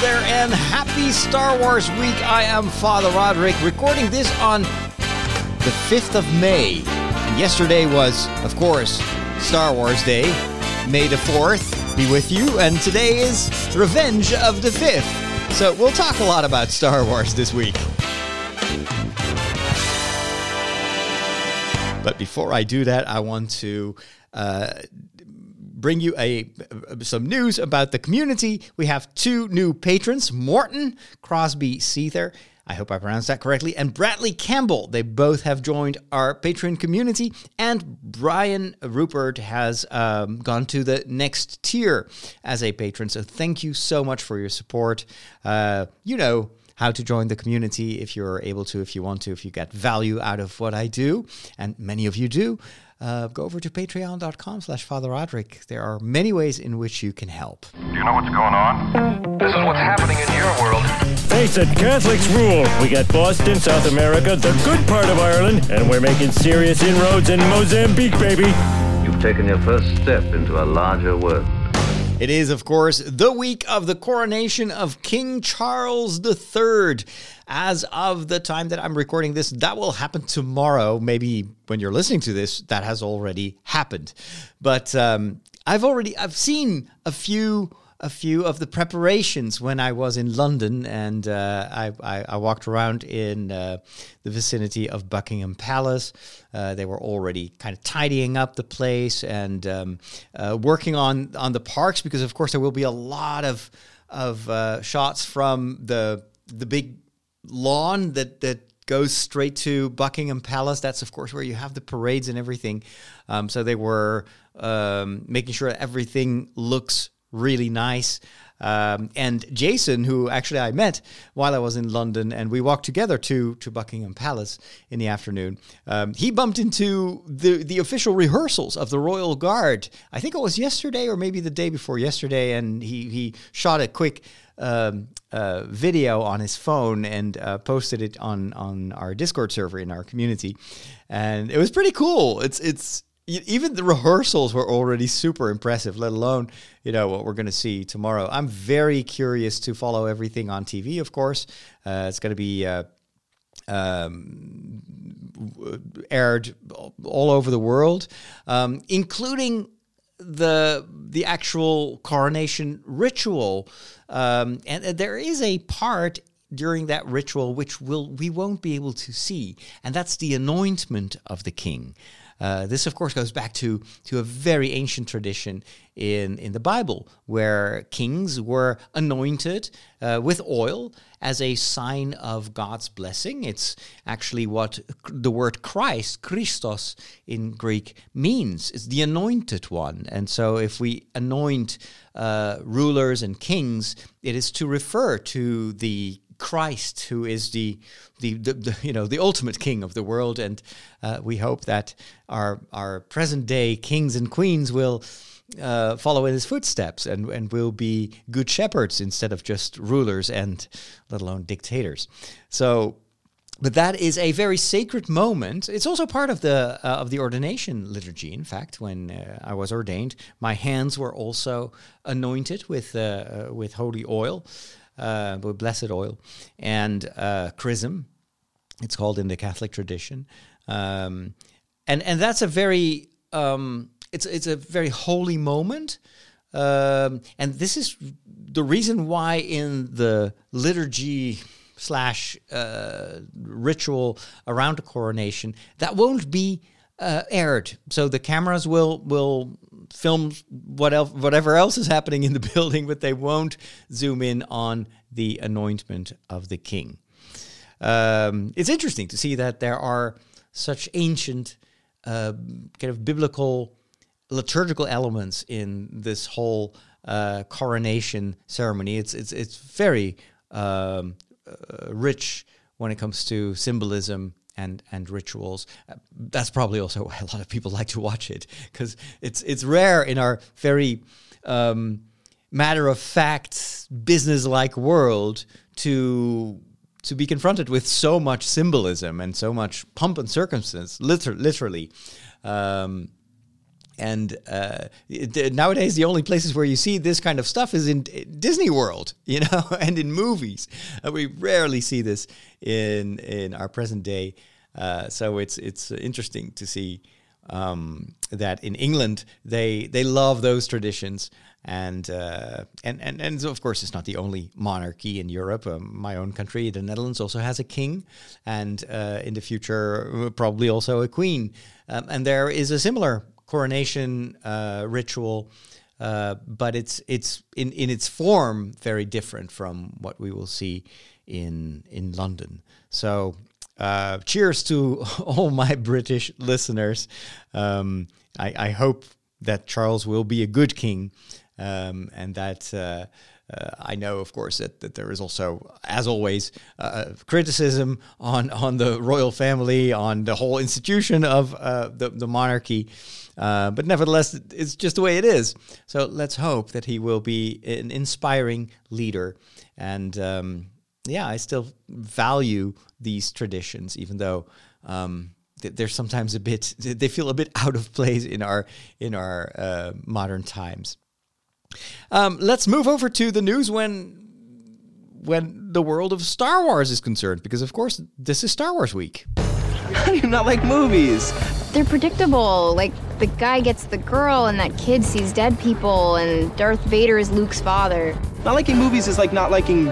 Hello there and happy Star Wars week. I am Father Roderick, recording this on the 5th of May. And yesterday was, of course, Star Wars Day. May the 4th be with you. And today is Revenge of the 5th. So we'll talk a lot about Star Wars this week. But before I do that, I want to bring you some news about the community. We have two new patrons, Morton Crosby Seether, I hope I pronounced that correctly, and Bradley Campbell. They both have joined our Patreon community, and Brian Rupert has gone to the next tier as a patron. So thank you so much for your support. You know how to join the community if you're able to, if you want to, if you get value out of what I do, and many of you do. Go over to patreon.com/Father Roderick. There are many ways in which you can help. Do you know what's going on? This is what's happening in your world. Face it, Catholics rule. We got Boston, South America, the good part of Ireland, and we're making serious inroads in Mozambique, baby. You've taken your first step into a larger world. It is, of course, the week of the coronation of King Charles III. As of the time that I'm recording this, that will happen tomorrow. Maybe when you're listening to this, that has already happened. But I've seen a few of the preparations when I was in London, and I walked around in the vicinity of Buckingham Palace. They were already kind of tidying up the place and working on the parks, because of course there will be a lot of shots from the big lawn that goes straight to Buckingham Palace. That's, of course, where you have the parades and everything. So they were making sure everything looks really nice. And Jason, who actually I met while I was in London, and we walked together to Buckingham Palace in the afternoon, he bumped into the official rehearsals of the Royal Guard. I think it was yesterday or maybe the day before yesterday, and he shot a quick video on his phone and posted it on our Discord server in our community. And it was pretty cool. It's even the rehearsals were already super impressive, let alone, what we're going to see tomorrow. I'm very curious to follow everything on TV, of course. It's going to be aired all over the world, including the actual coronation ritual. And there is a part during that ritual which we won't be able to see, and that's the anointment of the king. This, of course, goes back to a very ancient tradition in the Bible, where kings were anointed with oil as a sign of God's blessing. It's actually what the word Christ, Christos in Greek, means. It's the anointed one. And so if we anoint rulers and kings, it is to refer to the Christ, who is the ultimate king of the world, and we hope that our present day kings and queens will follow in his footsteps and will be good shepherds instead of just rulers, and let alone dictators. So, but that is a very sacred moment. It's also part of the ordination liturgy. In fact, when I was ordained, my hands were also anointed with holy oil. With blessed oil and chrism, it's called in the Catholic tradition, and that's a very it's a very holy moment, and this is the reason why in the liturgy / ritual around the coronation that won't be aired. So the cameras will film whatever else is happening in the building, but they won't zoom in on the anointment of the king. It's interesting to see that there are such ancient kind of biblical liturgical elements in this whole coronation ceremony. It's very rich when it comes to symbolism and rituals. That's probably also why a lot of people like to watch it, because it's rare in our very matter-of-fact, business-like world to be confronted with so much symbolism and so much pomp and circumstance, literally. And nowadays, the only places where you see this kind of stuff is in Disney World, you know, and in movies. We rarely see this in our present day. So it's interesting to see that in England they love those traditions. And so of course, it's not the only monarchy in Europe. My own country, the Netherlands, also has a king, and in the future, probably also a queen. And there is a similar coronation ritual, but it's in its form very different from what we will see in London. So cheers to all my British listeners. I hope that Charles will be a good king. And that I know, of course, that there is also, as always, criticism on the royal family, on the whole institution of the monarchy. But nevertheless, it's just the way it is. So let's hope that he will be an inspiring leader. And I still value these traditions, even though they're sometimes they feel a bit out of place in our modern times. Let's move over to the news when the world of Star Wars is concerned, because of course this is Star Wars week. How do you not like movies? They're predictable. Like, the guy gets the girl, and that kid sees dead people, and Darth Vader is Luke's father. Not liking movies is like not liking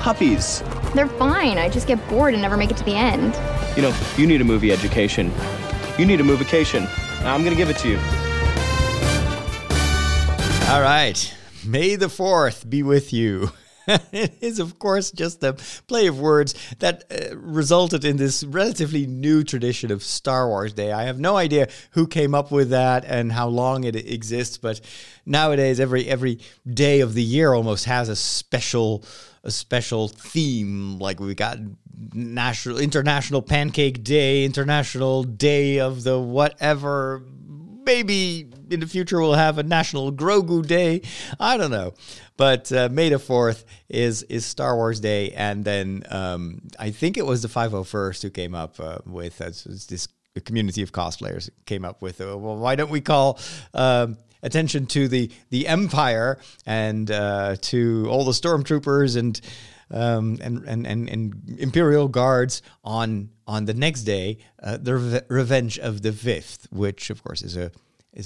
puppies. They're fine. I just get bored and never make it to the end. You know, you need a movie education. You need a movication. I'm gonna give it to you. All right. May the 4th be with you. It is, of course, just a play of words that resulted in this relatively new tradition of Star Wars Day. I have no idea who came up with that and how long it exists, but nowadays every day of the year almost has a special theme. Like, we got International Pancake Day, International Day of the whatever. Maybe in the future we'll have a National Grogu Day. I don't know. But May the 4th is Star Wars Day. And then I think it was the 501st who came up with this community of cosplayers came up with, well, why don't we call attention to the Empire and to all the stormtroopers and Imperial Guards on the next day, the Revenge of the Fifth, which of course is a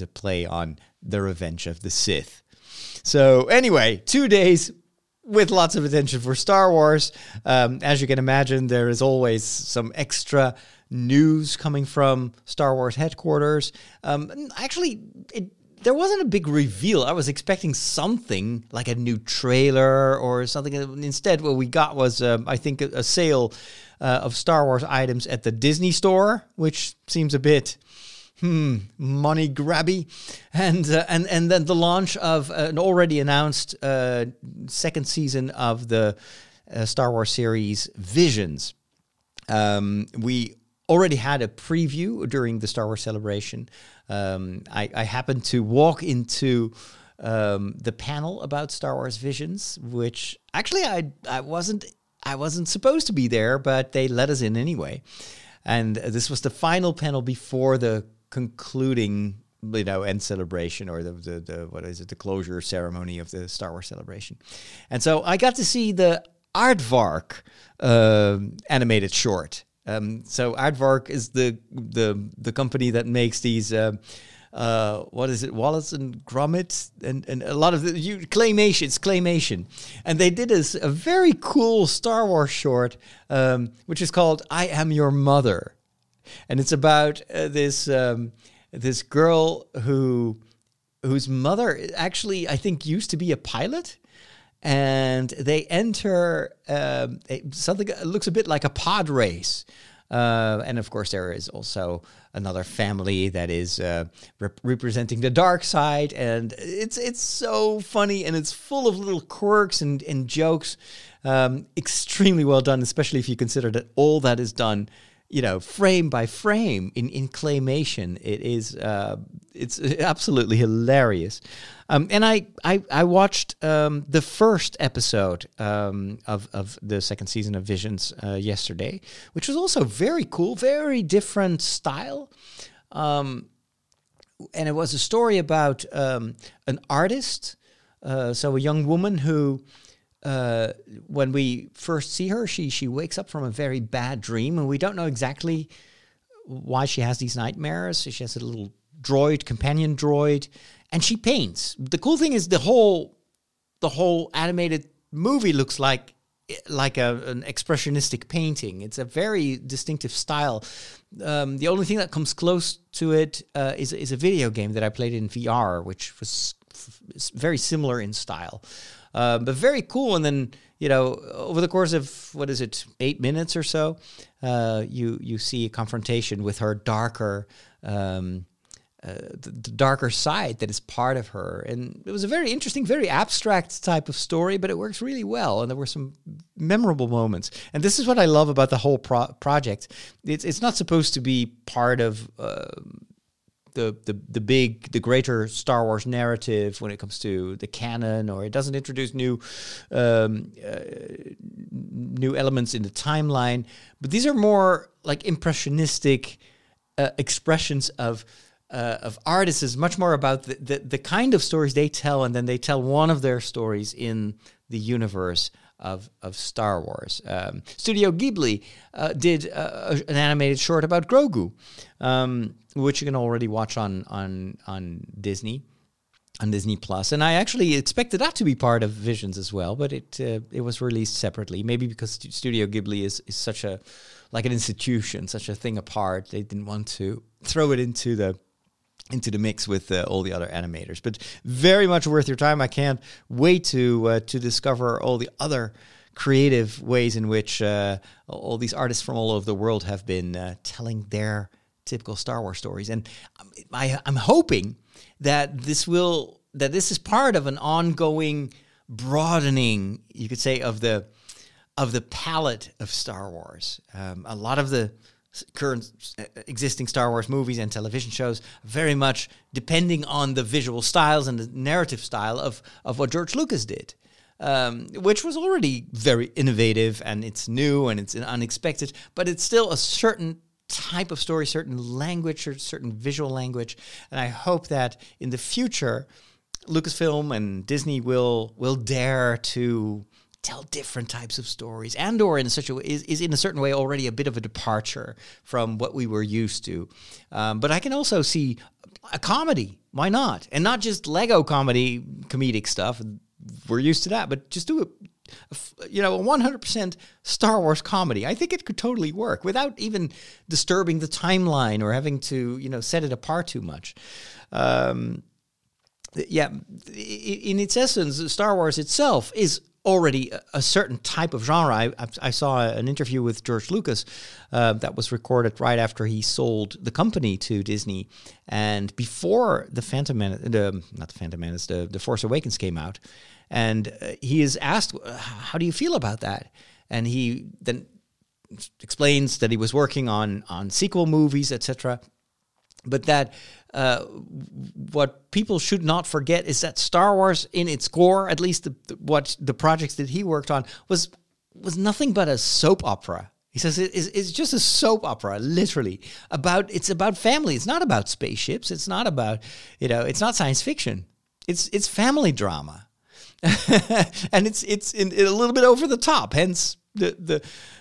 play on the Revenge of the Sith. So anyway, 2 days with lots of attention for Star Wars. As you can imagine, there is always some extra news coming from Star Wars headquarters. Actually, there wasn't a big reveal. I was expecting something like a new trailer or something. Instead, what we got was, I think, a sale of Star Wars items at the Disney store, which seems a bit money grabby. And then the launch of an already announced second season of the Star Wars series Visions. We already had a preview during the Star Wars celebration. I happened to walk into the panel about Star Wars Visions, which actually I wasn't supposed to be there, but they let us in anyway. And this was the final panel before the concluding, end celebration, or the closure ceremony of the Star Wars celebration. And so I got to see the Aardvark animated short. So Aardvark is the company that makes these Wallace and Gromit and a lot of claymation. It's claymation, and they did a very cool Star Wars short, which is called "I Am Your Mother," and it's about this girl whose mother actually, I think, used to be a pilot. And they enter something that looks a bit like a pod race. And of course, there is also another family that is representing the dark side. And it's so funny, and it's full of little quirks and jokes. Extremely well done, especially if you consider that all that is done, frame by frame in claymation. It is it's absolutely hilarious. And I watched the first episode of the second season of Visions yesterday, which was also very cool, very different style. and it was a story about an artist, so a young woman who, when we first see her, she wakes up from a very bad dream, and we don't know exactly why she has these nightmares. So she has a little droid, companion droid, and she paints. The cool thing is the whole animated movie looks like an expressionistic painting. It's a very distinctive style. The only thing that comes close to it is a video game that I played in VR, which was very similar in style, but very cool. And then, you know, over the course of 8 minutes or so, you see a confrontation with her darker the darker side that is part of her. And it was a very interesting, very abstract type of story, but it works really well, and there were some memorable moments. And this is what I love about the whole project. It's not supposed to be part of the greater Star Wars narrative when it comes to the canon, or it doesn't introduce new elements in the timeline. But these are more like impressionistic expressions of artists. Is much more about the kind of stories they tell, and then they tell one of their stories in the universe of Star Wars. Studio Ghibli did an animated short about Grogu, which you can already watch on Disney, on Disney Plus. And I actually expected that to be part of Visions as well, but it was released separately. Maybe because Studio Ghibli is such a an institution, such a thing apart, they didn't want to throw it into the mix with all the other animators. But very much worth your time. I can't wait to discover all the other creative ways in which all these artists from all over the world have been telling their typical Star Wars stories. And I'm hoping that this is part of an ongoing broadening, you could say, of the palette of Star Wars. A lot of the current existing Star Wars movies and television shows very much depending on the visual styles and the narrative style of what George Lucas did, which was already very innovative, and it's new and it's unexpected, but it's still a certain type of story, certain language, or certain visual language. And I hope that in the future, Lucasfilm and Disney will dare to tell different types of stories. Andor in such a way is in a certain way already a bit of a departure from what we were used to. But I can also see a comedy. Why not? And not just Lego comedic stuff. We're used to that, but just do a 100% Star Wars comedy. I think it could totally work without even disturbing the timeline or having to, set it apart too much. Yeah, in its essence, Star Wars itself is already a certain type of genre. I saw an interview with George Lucas that was recorded right after he sold the company to Disney, and before the Force Awakens came out. And he is asked, "How do you feel about that?" And he then explains that he was working on sequel movies, etc. But that what people should not forget is that Star Wars, in its core, at least the projects that he worked on, was nothing but a soap opera. He says it's just a soap opera, literally. It's about family. It's not about spaceships. It's not about it's not science fiction. It's family drama, and it's a little bit over the top. Hence the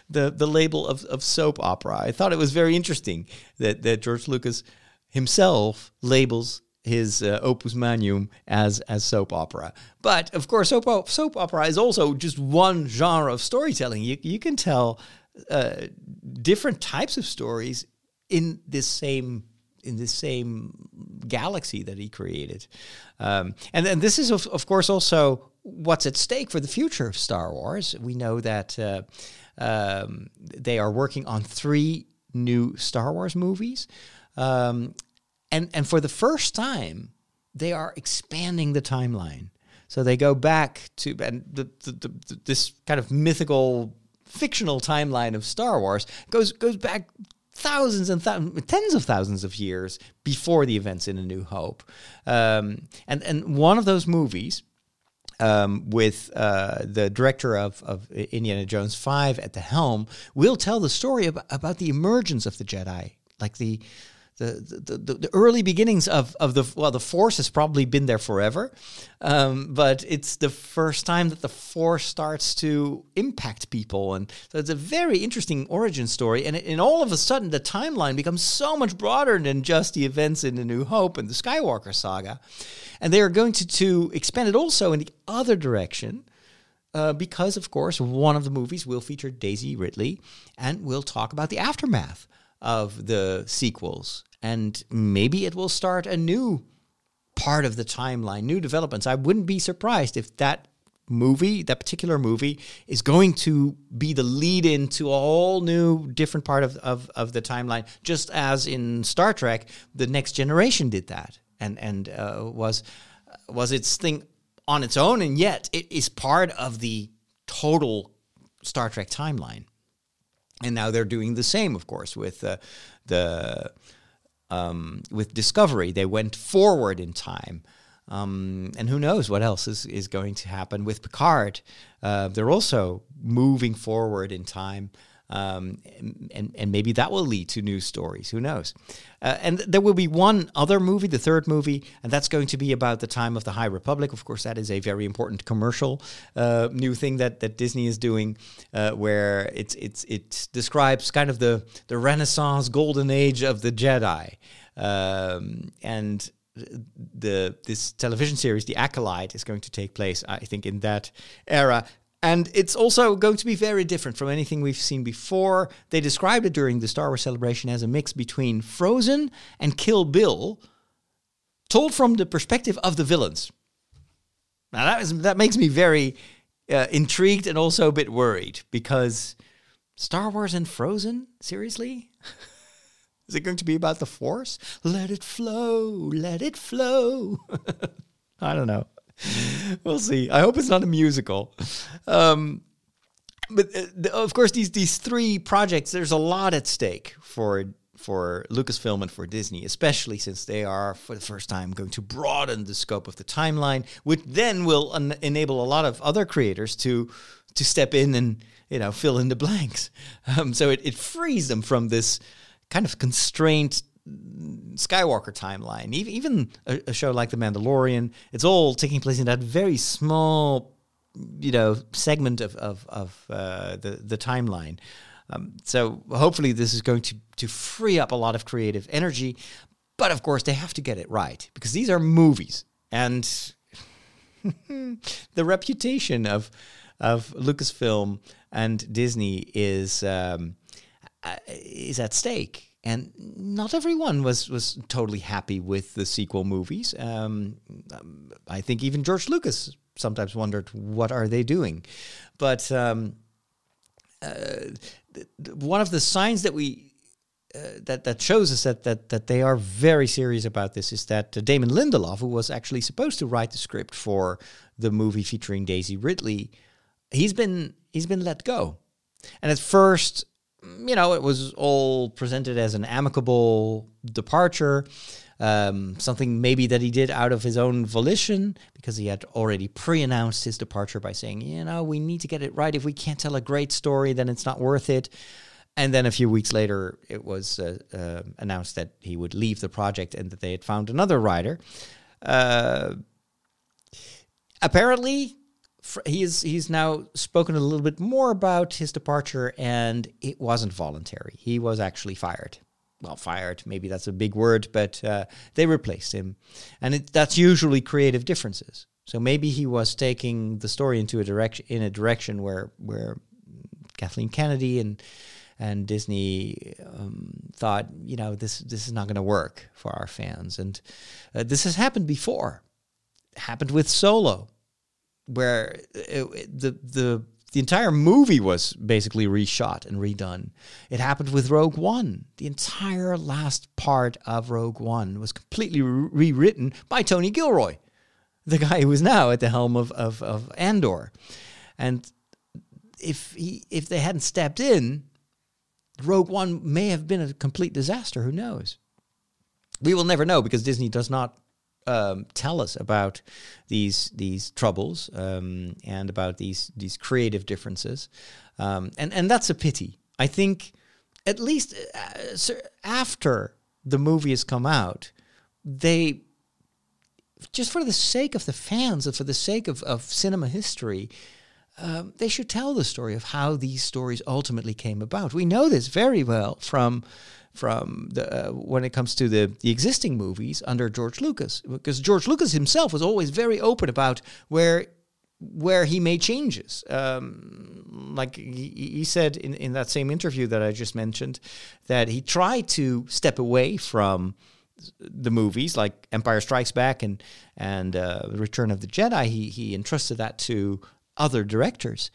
label of soap opera. I thought it was very interesting that George Lucas himself labels his opus magnum as soap opera. But of course, soap opera is also just one genre of storytelling. You can tell different types of stories in this same galaxy that he created, and then this is of course also what's at stake for the future of Star Wars. We know that they are working on 3 new Star Wars movies. And for the first time, they are expanding the timeline. So they go back to this kind of mythical, fictional timeline of Star Wars goes back thousands and thousands, tens of thousands of years before the events in A New Hope. And one of those movies, with the director of Indiana Jones 5 at the helm, will tell the story about the emergence of the Jedi, like the the early beginnings of the, well, the Force has probably been there forever, but it's the first time that the Force starts to impact people, and so it's a very interesting origin story. And all of a sudden, the timeline becomes so much broader than just the events in A New Hope and the Skywalker saga, and they are going to expand it also in the other direction. Because, of course, one of the movies will feature Daisy Ridley, and we'll talk about the aftermath of the sequels. And maybe it will start a new part of the timeline, new developments. I wouldn't be surprised if that particular movie, is going to be the lead-in to a whole new, different part of the timeline, just as in Star Trek, The Next Generation did that and was its thing on its own, and yet it is part of the total Star Trek timeline. And now they're doing the same, of course, with Discovery. They went forward in time, and who knows what else is going to happen with Picard. They're also moving forward in time, and maybe that will lead to new stories. Who knows? And there will be one other movie, the third movie, and that's going to be about the time of the High Republic. Of course, that is a very important commercial new thing that Disney is doing, where it describes kind of the Renaissance, golden age of the Jedi, and this television series, The Acolyte, is going to take place, I think, in that era. And it's also going to be very different from anything we've seen before. They described it during the Star Wars celebration as a mix between Frozen and Kill Bill, told from the perspective of the villains. Now, that makes me very intrigued and also a bit worried, because Star Wars and Frozen? Seriously? Is it going to be about the Force? Let it flow, let it flow. I don't know. We'll see. I hope it's not a musical. But of course, these three projects, there's a lot at stake for Lucasfilm and for Disney, especially since they are, for the first time, going to broaden the scope of the timeline, which then will enable a lot of other creators to step in and, fill in the blanks. So it frees them from this kind of constraint Skywalker timeline. Even a show like The Mandalorian, it's all taking place in that very small, segment of the timeline. So hopefully this is going to free up a lot of creative energy, but of course they have to get it right, because these are movies, and the reputation of Lucasfilm and Disney is at stake. And not everyone was totally happy with the sequel movies. I think even George Lucas sometimes wondered, what are they doing? But one of the signs that we that shows us that they are very serious about this is that Damon Lindelof, who was actually supposed to write the script for the movie featuring Daisy Ridley, he's been let go. And at first, it was all presented as an amicable departure, something maybe that he did out of his own volition, because he had already pre-announced his departure by saying, we need to get it right. If we can't tell a great story, then it's not worth it. And then a few weeks later, it was announced that he would leave the project and that they had found another writer. Apparently, he's now spoken a little bit more about his departure, and it wasn't voluntary. He was actually fired. Well, fired, maybe that's a big word, but they replaced him. And that's usually creative differences. So maybe he was taking the story into a direction where Kathleen Kennedy and Disney thought, this is not going to work for our fans. And this has happened before. It happened with Solo, where the entire movie was basically reshot and redone. It happened with Rogue One. The entire last part of Rogue One was completely rewritten by Tony Gilroy, the guy who is now at the helm of Andor. And if they hadn't stepped in, Rogue One may have been a complete disaster. Who knows? We will never know, because Disney does not tell us about these troubles and about these creative differences, and that's a pity. I think at least after the movie has come out, they, just for the sake of the fans and for the sake of cinema history, they should tell the story of how these stories ultimately came about. We know this very well from the, when it comes to the existing movies under George Lucas, because George Lucas himself was always very open about where he made changes. Like he said in that same interview that I just mentioned, that he tried to step away from the movies like Empire Strikes Back and Return of the Jedi. He entrusted that to other directors.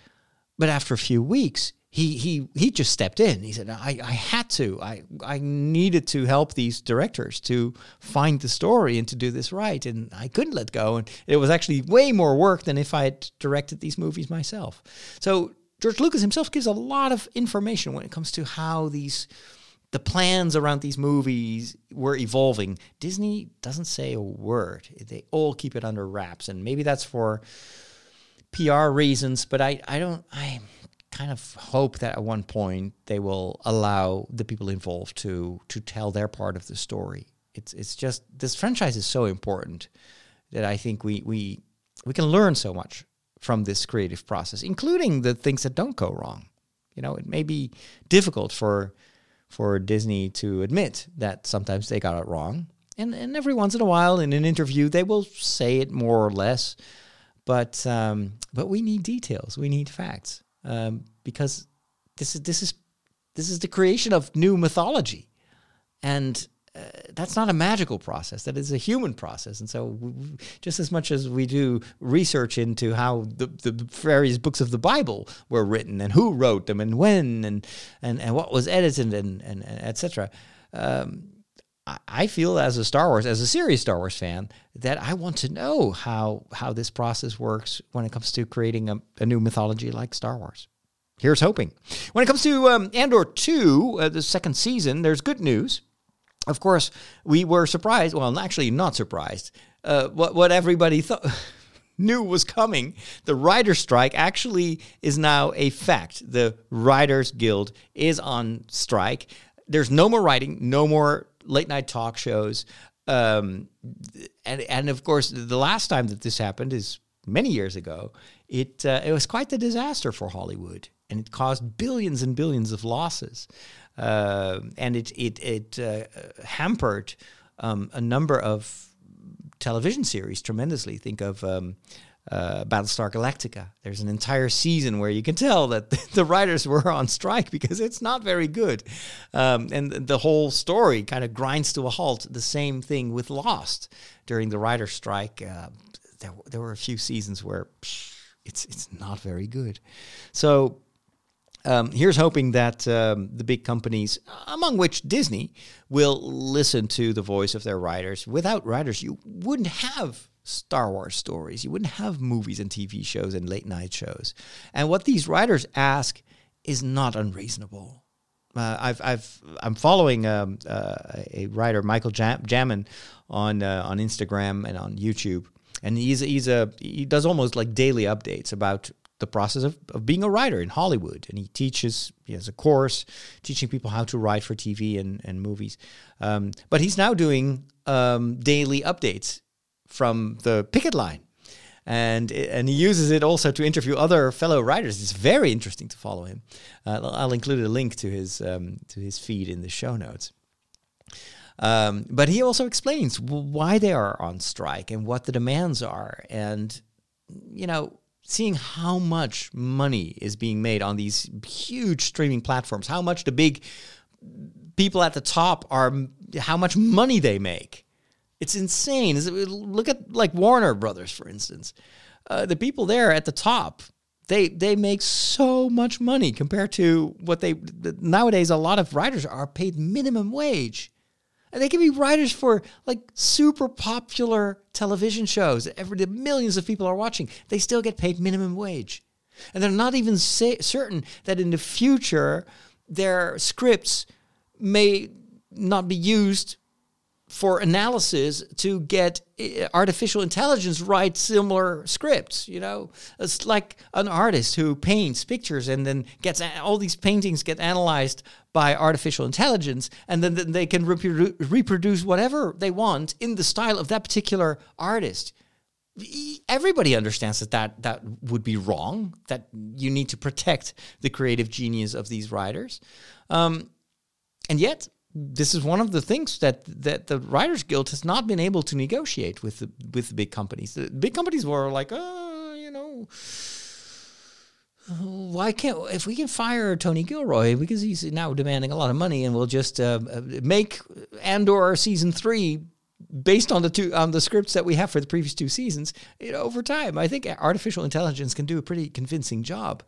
But after a few weeks, he just stepped in. He said, I had to. I needed to help these directors to find the story and to do this right, and I couldn't let go. And it was actually way more work than if I had directed these movies myself. So George Lucas himself gives a lot of information when it comes to how the plans around these movies were evolving. Disney doesn't say a word. They all keep it under wraps, and maybe that's for PR reasons, but I kind of hope that at one point they will allow the people involved to tell their part of the story. It's just, this franchise is so important that I think we can learn so much from this creative process, including the things that don't go wrong. You know, it may be difficult for Disney to admit that sometimes they got it wrong, and every once in a while in an interview they will say it more or less. But we need details. We need facts. Because this is the creation of new mythology, and that's not a magical process. That is a human process. And so just as much as we do research into how the various books of the Bible were written and who wrote them and when and what was edited and et cetera, I feel as a serious Star Wars fan, that I want to know how this process works when it comes to creating a new mythology like Star Wars. Here's hoping. When it comes to Andor 2, the second season, there's good news. Of course, we were surprised, well, actually not surprised, what everybody knew was coming. The writer's strike actually is now a fact. The Writers' Guild is on strike. There's no more writing, no more late-night talk shows. And of course, the last time that this happened is many years ago. It was quite the disaster for Hollywood, and it caused billions and billions of losses. And it hampered a number of television series tremendously. Think of Battlestar Galactica. There's an entire season where you can tell that the writers were on strike because it's not very good. And the whole story kind of grinds to a halt. The same thing with Lost. During the writer's strike, there were a few seasons where it's not very good. So here's hoping that the big companies, among which Disney, will listen to the voice of their writers. Without writers, you wouldn't have Star Wars stories. You wouldn't have movies and TV shows and late night shows. And what these writers ask is not unreasonable. I'm following a writer, Michael Jamin, on Instagram and on YouTube, and he does almost like daily updates about the process of being a writer in Hollywood. And he has a course teaching people how to write for TV and movies. But he's now doing daily updates from the picket line, and he uses it also to interview other fellow writers. It's very interesting to follow him. I'll include a link to his feed in the show notes. But he also explains why they are on strike and what the demands are, and seeing how much money is being made on these huge streaming platforms, how much the big people at the top are, how much money they make. It's insane. Look at like Warner Brothers, for instance. The people there at the top, they make so much money compared to what they... Nowadays, a lot of writers are paid minimum wage. And they can be writers for like super popular television shows that the millions of people are watching. They still get paid minimum wage. And they're not even certain that in the future, their scripts may not be used for analysis to get artificial intelligence write similar scripts. You know, it's like an artist who paints pictures and then gets all these paintings get analyzed by artificial intelligence, and then they can reproduce whatever they want in the style of that particular artist. Everybody understands that would be wrong, that you need to protect the creative genius of these writers. And yet, this is one of the things that the Writers' Guild has not been able to negotiate with the big companies. The big companies were like, why can't, if we can fire Tony Gilroy because he's now demanding a lot of money, and we'll just make Andor season 3 based on the scripts that we have for the previous 2 seasons. You know, over time, I think artificial intelligence can do a pretty convincing job,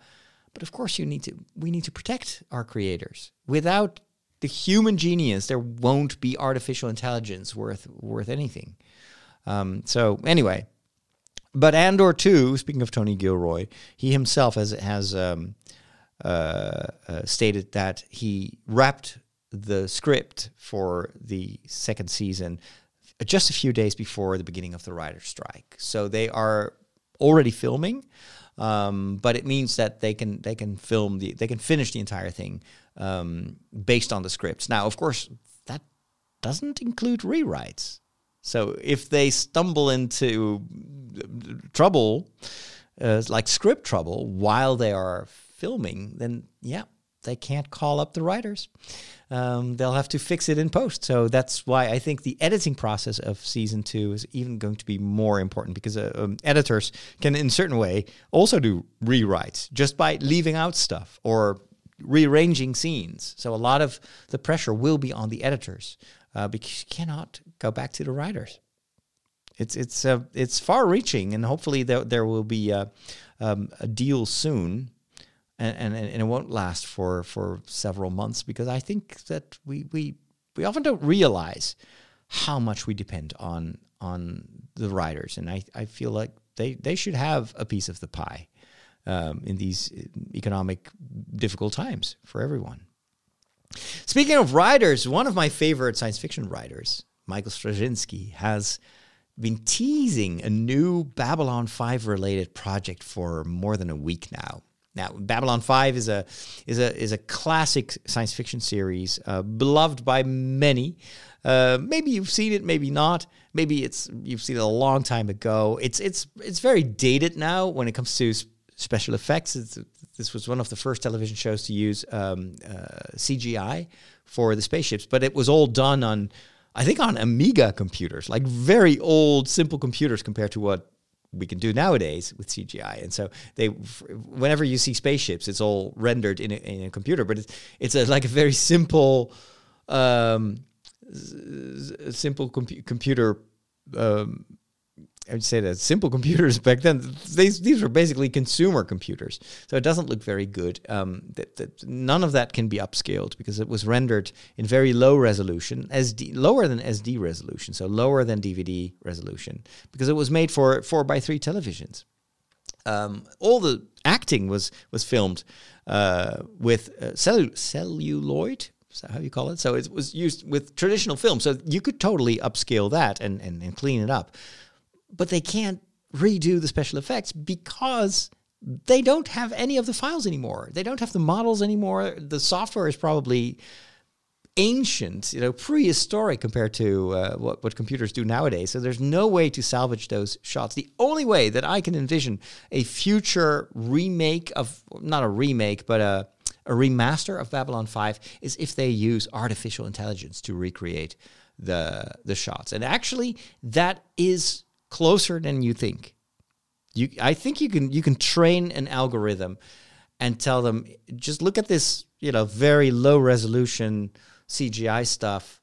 but of course, we need to protect our creators. Without the human genius, there won't be artificial intelligence worth anything. So anyway, but Andor 2, speaking of Tony Gilroy, he himself has stated that he wrapped the script for the second season just a few days before the beginning of the writer's strike. So they are already filming, but it means that they can finish the entire thing based on the scripts. Now, of course, that doesn't include rewrites. So if they stumble into trouble, like script trouble, while they are filming, then yeah, they can't call up the writers. They'll have to fix it in post. So that's why I think the editing process of season 2 is even going to be more important, because editors can, in a certain way, also do rewrites just by leaving out stuff or rearranging scenes. So a lot of the pressure will be on the editors because you cannot go back to the writers. It's far-reaching, and hopefully there will be a deal soon. And it won't last for several months, because I think that we often don't realize how much we depend on the writers. And I feel like they should have a piece of the pie in these economic difficult times for everyone. Speaking of writers, one of my favorite science fiction writers, Michael Straczynski, has been teasing a new Babylon 5 related project for more than a week now. Now, Babylon 5 is a classic science fiction series, beloved by many. Maybe you've seen it, maybe not. Maybe you've seen it a long time ago. It's very dated now when it comes to special effects. This was one of the first television shows to use CGI for the spaceships, but it was all done on Amiga computers, like very old, simple computers compared to what we can do nowadays with CGI. And so whenever you see spaceships, it's all rendered in a computer, but it's a very simple, computer. I would say that simple computers back then, these were basically consumer computers. So it doesn't look very good. None of that can be upscaled because it was rendered in very low resolution, lower than SD resolution, so lower than DVD resolution, because it was made for 4x3 televisions. All the acting was filmed with celluloid. Is that how you call it? So it was used with traditional film. So you could totally upscale that and clean it up. But they can't redo the special effects because they don't have any of the files anymore. They don't have the models anymore. The software is probably ancient, prehistoric compared to what computers do nowadays. So there's no way to salvage those shots. The only way that I can envision a future remake of, not a remake, but a remaster of Babylon 5 is if they use artificial intelligence to recreate the shots. And actually, that is closer than you think. I think you can train an algorithm and tell them, just look at this, very low resolution CGI stuff.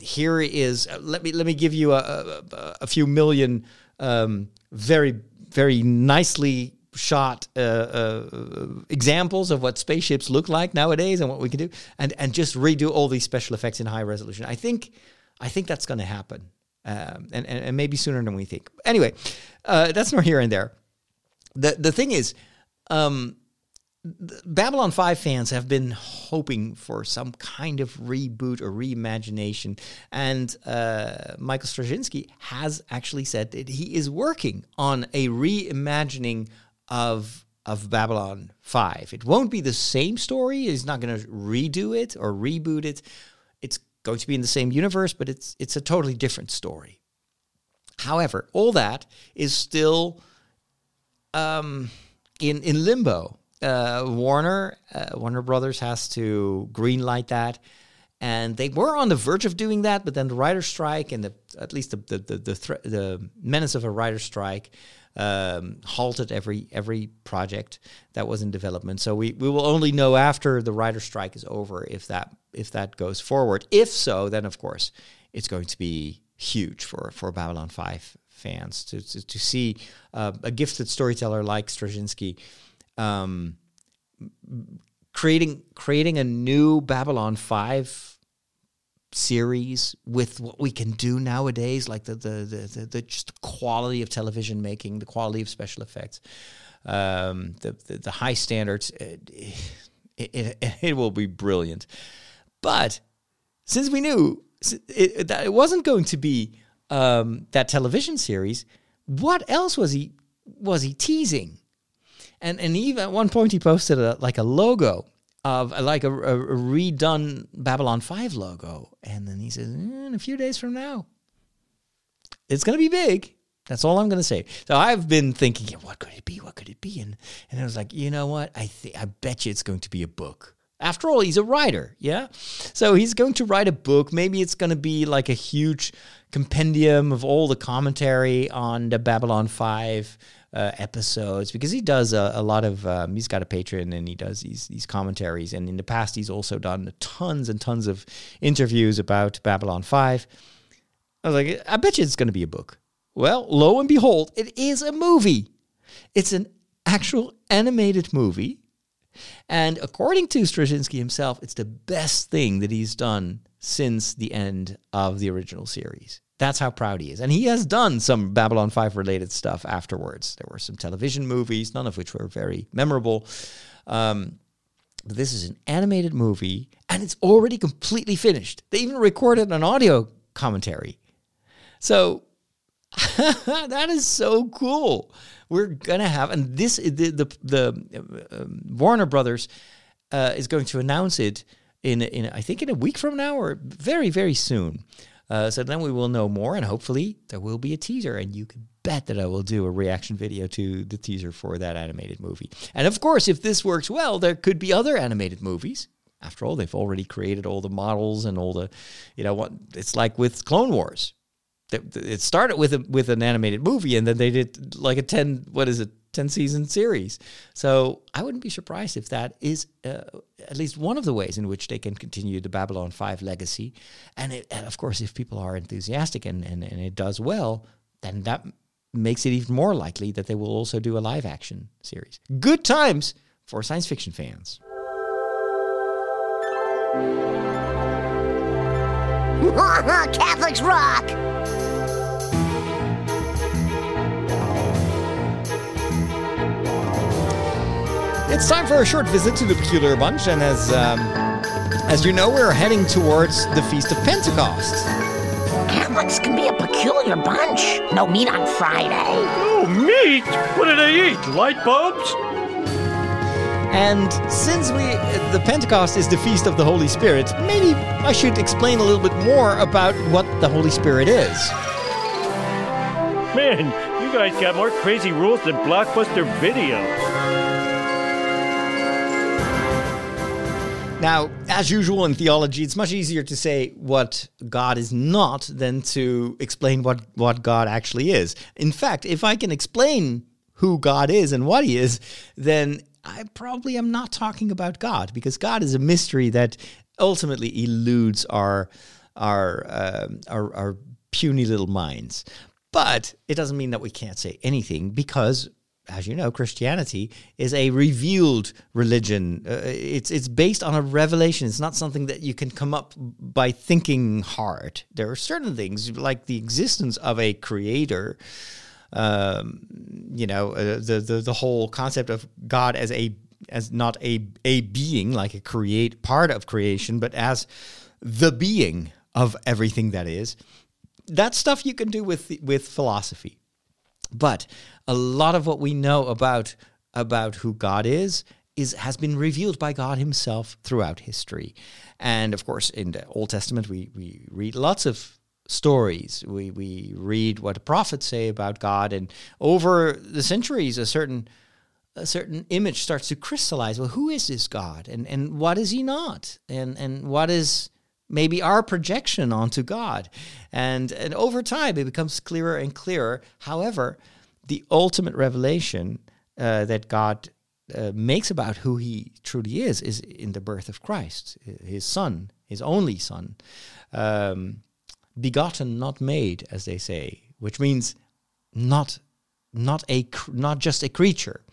Here is, let me give you a few million very, very nicely shot examples of what spaceships look like nowadays and what we can do, and just redo all these special effects in high resolution. I think that's going to happen. And maybe sooner than we think. Anyway, that's not here and there. The thing is, Babylon 5 fans have been hoping for some kind of reboot or reimagination, and Michael Straczynski has actually said that he is working on a reimagining of Babylon 5. It won't be the same story. He's not going to redo it or reboot it. It's going to be in the same universe, but it's a totally different story. However, all that is still in limbo. Warner Brothers has to greenlight that, and they were on the verge of doing that, but then the writer's strike and the menace of a writer's strike halted every project that was in development. So we will only know after the writer's strike is over if that goes forward. If so, then of course it's going to be huge for Babylon 5 fans to see a gifted storyteller like Straczynski creating a new Babylon 5 series with what we can do nowadays, like the just quality of television making, the quality of special effects, the high standards. It will be brilliant. But since we knew that it wasn't going to be that television series, what else was he teasing? And even at one point he posted a logo of a redone Babylon 5 logo, and then he says, in a few days from now, it's going to be big. That's all I'm going to say. So I've been thinking, yeah, what could it be? What could it be? And I was like, you know what? I bet you it's going to be a book. After all, he's a writer, yeah? So he's going to write a book. Maybe it's going to be like a huge compendium of all the commentary on the Babylon 5 episodes, because he does a lot of he's got a Patreon and he does these commentaries, and in the past he's also done tons and tons of interviews about Babylon 5. I was like, I bet you it's going to be a book. Well, lo and behold, it is a movie. It's an actual animated movie, and according to Straczynski himself, it's the best thing that he's done since the end of the original series. That's how proud he is. And he has done some Babylon 5 related stuff afterwards. There were some television movies, none of which were very memorable. But this is an animated movie, and it's already completely finished. They even recorded an audio commentary. So that is so cool. We're going to have, and this the Warner Brothers is going to announce it in I think in a week from now, or very, very soon. So then we will know more, and hopefully there will be a teaser, and you can bet that I will do a reaction video to the teaser for that animated movie. And of course, if this works well, there could be other animated movies. After all, they've already created all the models and all the, it's like with Clone Wars. It started with an animated movie, and then they did like a 10-season series. So I wouldn't be surprised if that is at least one of the ways in which they can continue the Babylon 5 legacy. And of course, if people are enthusiastic and it does well, then that makes it even more likely that they will also do a live-action series. Good times for science fiction fans. Catholics rock! It's time for a short visit to the Peculiar Bunch, and as you know, we're heading towards the Feast of Pentecost. Catholics can be a peculiar bunch. No meat on Friday. Oh, meat? What do they eat? Light bulbs? And since the Pentecost is the Feast of the Holy Spirit, maybe I should explain a little bit more about what the Holy Spirit is. Man, you guys got more crazy rules than Blockbuster Video. Now, as usual in theology, it's much easier to say what God is not than to explain what God actually is. In fact, if I can explain who God is and what he is, then I probably am not talking about God, because God is a mystery that ultimately eludes our puny little minds. But it doesn't mean that we can't say anything, because, as you know, Christianity is a revealed religion. It's based on a revelation. It's not something that you can come up by thinking hard. There are certain things, like the existence of a creator, the whole concept of God as a as not a being, like a create part of creation, but as the being of everything that is. That's stuff you can do with philosophy. But a lot of what we know about who God is has been revealed by God himself throughout history. And of course, in the Old Testament, we read lots of stories. We read what the prophets say about God, and over the centuries, a certain image starts to crystallize. Well, who is this God, and what is he not, and what is maybe our projection onto God, and over time it becomes clearer and clearer. However, the ultimate revelation that God makes about who he truly is in the birth of Christ, his Son, his only Son. Begotten, not made, as they say, which means not just a creature.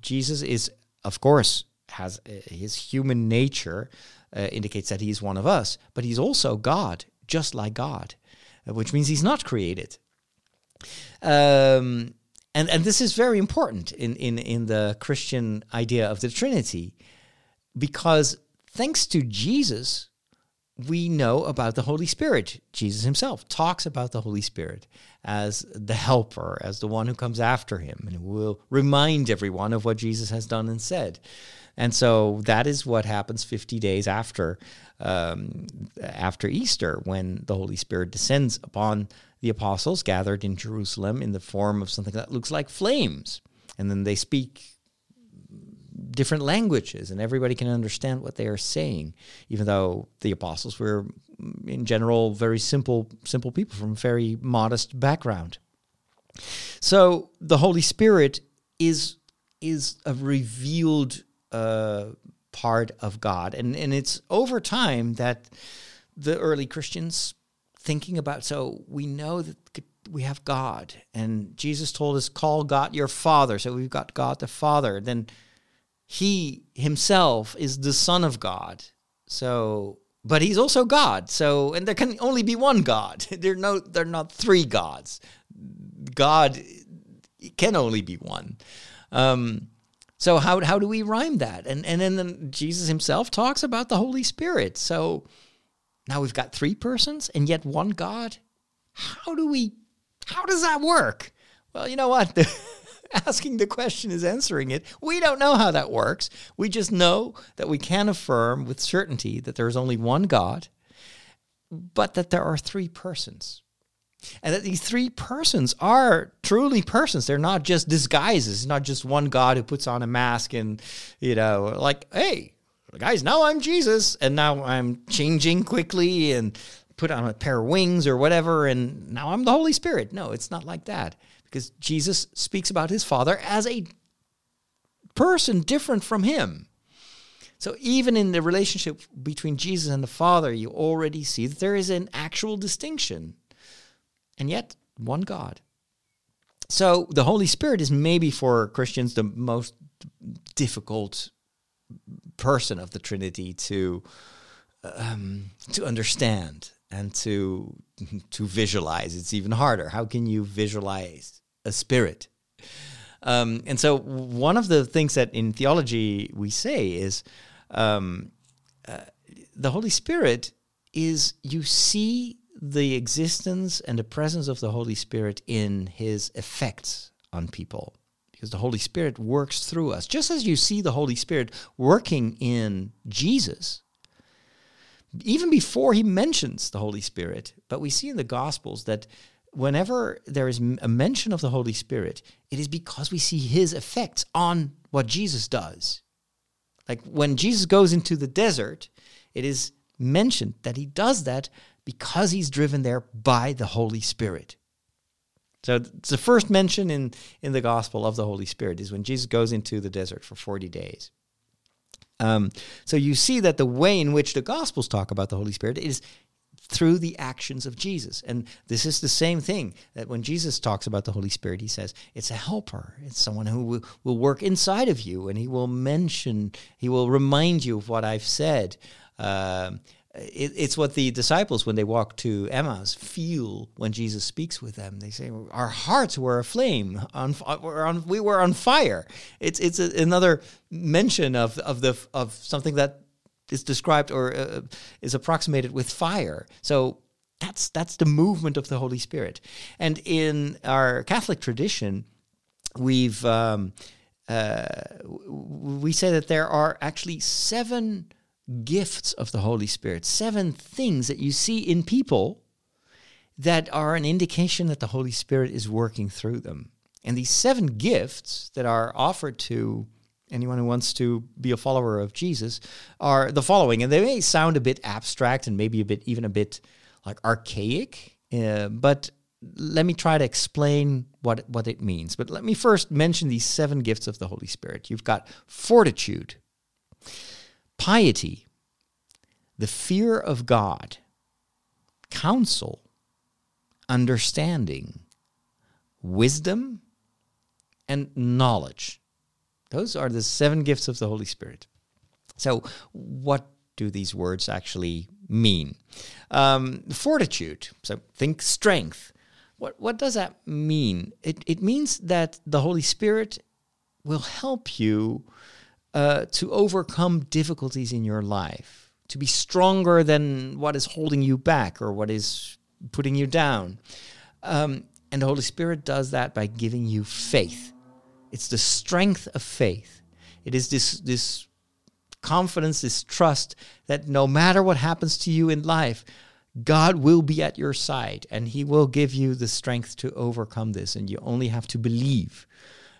Jesus is, of course, has his human nature indicates that he's one of us, but he's also God, just like God, which means he's not created. And this is very important in the Christian idea of the Trinity, because thanks to Jesus, we know about the Holy Spirit. Jesus himself talks about the Holy Spirit as the helper, as the one who comes after him and who will remind everyone of what Jesus has done and said. And so that is what happens 50 days after Easter, when the Holy Spirit descends upon the apostles gathered in Jerusalem in the form of something that looks like flames. And then they speak different languages, and everybody can understand what they are saying, even though the apostles were, in general, very simple people from a very modest background. So the Holy Spirit is a revealed part of God, and it's over time that the early Christians thinking about, so we know that we have God, and Jesus told us, call God your Father, so we've got God the Father, then he himself is the Son of God, so, but he's also God. So, and there can only be one God. There are not three gods. God can only be one. So how do we rhyme that? And then Jesus himself talks about the Holy Spirit. So now we've got three persons and yet one God. How does that work? Well, you know what? Asking the question is answering it. We don't know how that works. We just know that we can affirm with certainty that there is only one God, but that there are three persons. And that these three persons are truly persons. They're not just disguises. It's not just one God who puts on a mask and, you know, like, hey, guys, now I'm Jesus, and now I'm changing quickly and put on a pair of wings or whatever, and now I'm the Holy Spirit. No, it's not like that. Because Jesus speaks about his Father as a person different from him. So even in the relationship between Jesus and the Father, you already see that there is an actual distinction. And yet, one God. So the Holy Spirit is maybe for Christians the most difficult person of the Trinity to understand and to visualize. It's even harder. How can you visualize a spirit? And so one of the things that in theology we say is the Holy Spirit is, you see the existence and the presence of the Holy Spirit in his effects on people, because the Holy Spirit works through us. Just as you see the Holy Spirit working in Jesus, even before he mentions the Holy Spirit. But we see in the Gospels that whenever there is a mention of the Holy Spirit, it is because we see his effects on what Jesus does. Like when Jesus goes into the desert, it is mentioned that he does that because he's driven there by the Holy Spirit. So the first mention in the Gospel of the Holy Spirit is when Jesus goes into the desert for 40 days. So you see that the way in which the Gospels talk about the Holy Spirit is through the actions of Jesus. And this is the same thing, that when Jesus talks about the Holy Spirit, he says, it's a helper. It's someone who will work inside of you, and he will remind you of what I've said. It's what the disciples, when they walk to Emmaus, feel when Jesus speaks with them. They say, "Our hearts were aflame; we were on fire." It's another mention of something that is described or is approximated with fire. So that's the movement of the Holy Spirit. And in our Catholic tradition, we say that there are actually 7 gifts of the Holy Spirit, 7 things that you see in people that are an indication that the Holy Spirit is working through them. And these 7 gifts that are offered to anyone who wants to be a follower of Jesus are the following. And they may sound a bit abstract and maybe even a bit like archaic, but let me try to explain what it means. But let me first mention these 7 gifts of the Holy Spirit. You've got fortitude, piety, the fear of God, counsel, understanding, wisdom, and knowledge. Those are the 7 gifts of the Holy Spirit. So what do these words actually mean? Fortitude, so think strength. What does that mean? It means that the Holy Spirit will help you to overcome difficulties in your life, to be stronger than what is holding you back or what is putting you down. And the Holy Spirit does that by giving you faith. It's the strength of faith. It is this confidence, this trust that no matter what happens to you in life, God will be at your side and he will give you the strength to overcome this. And you only have to believe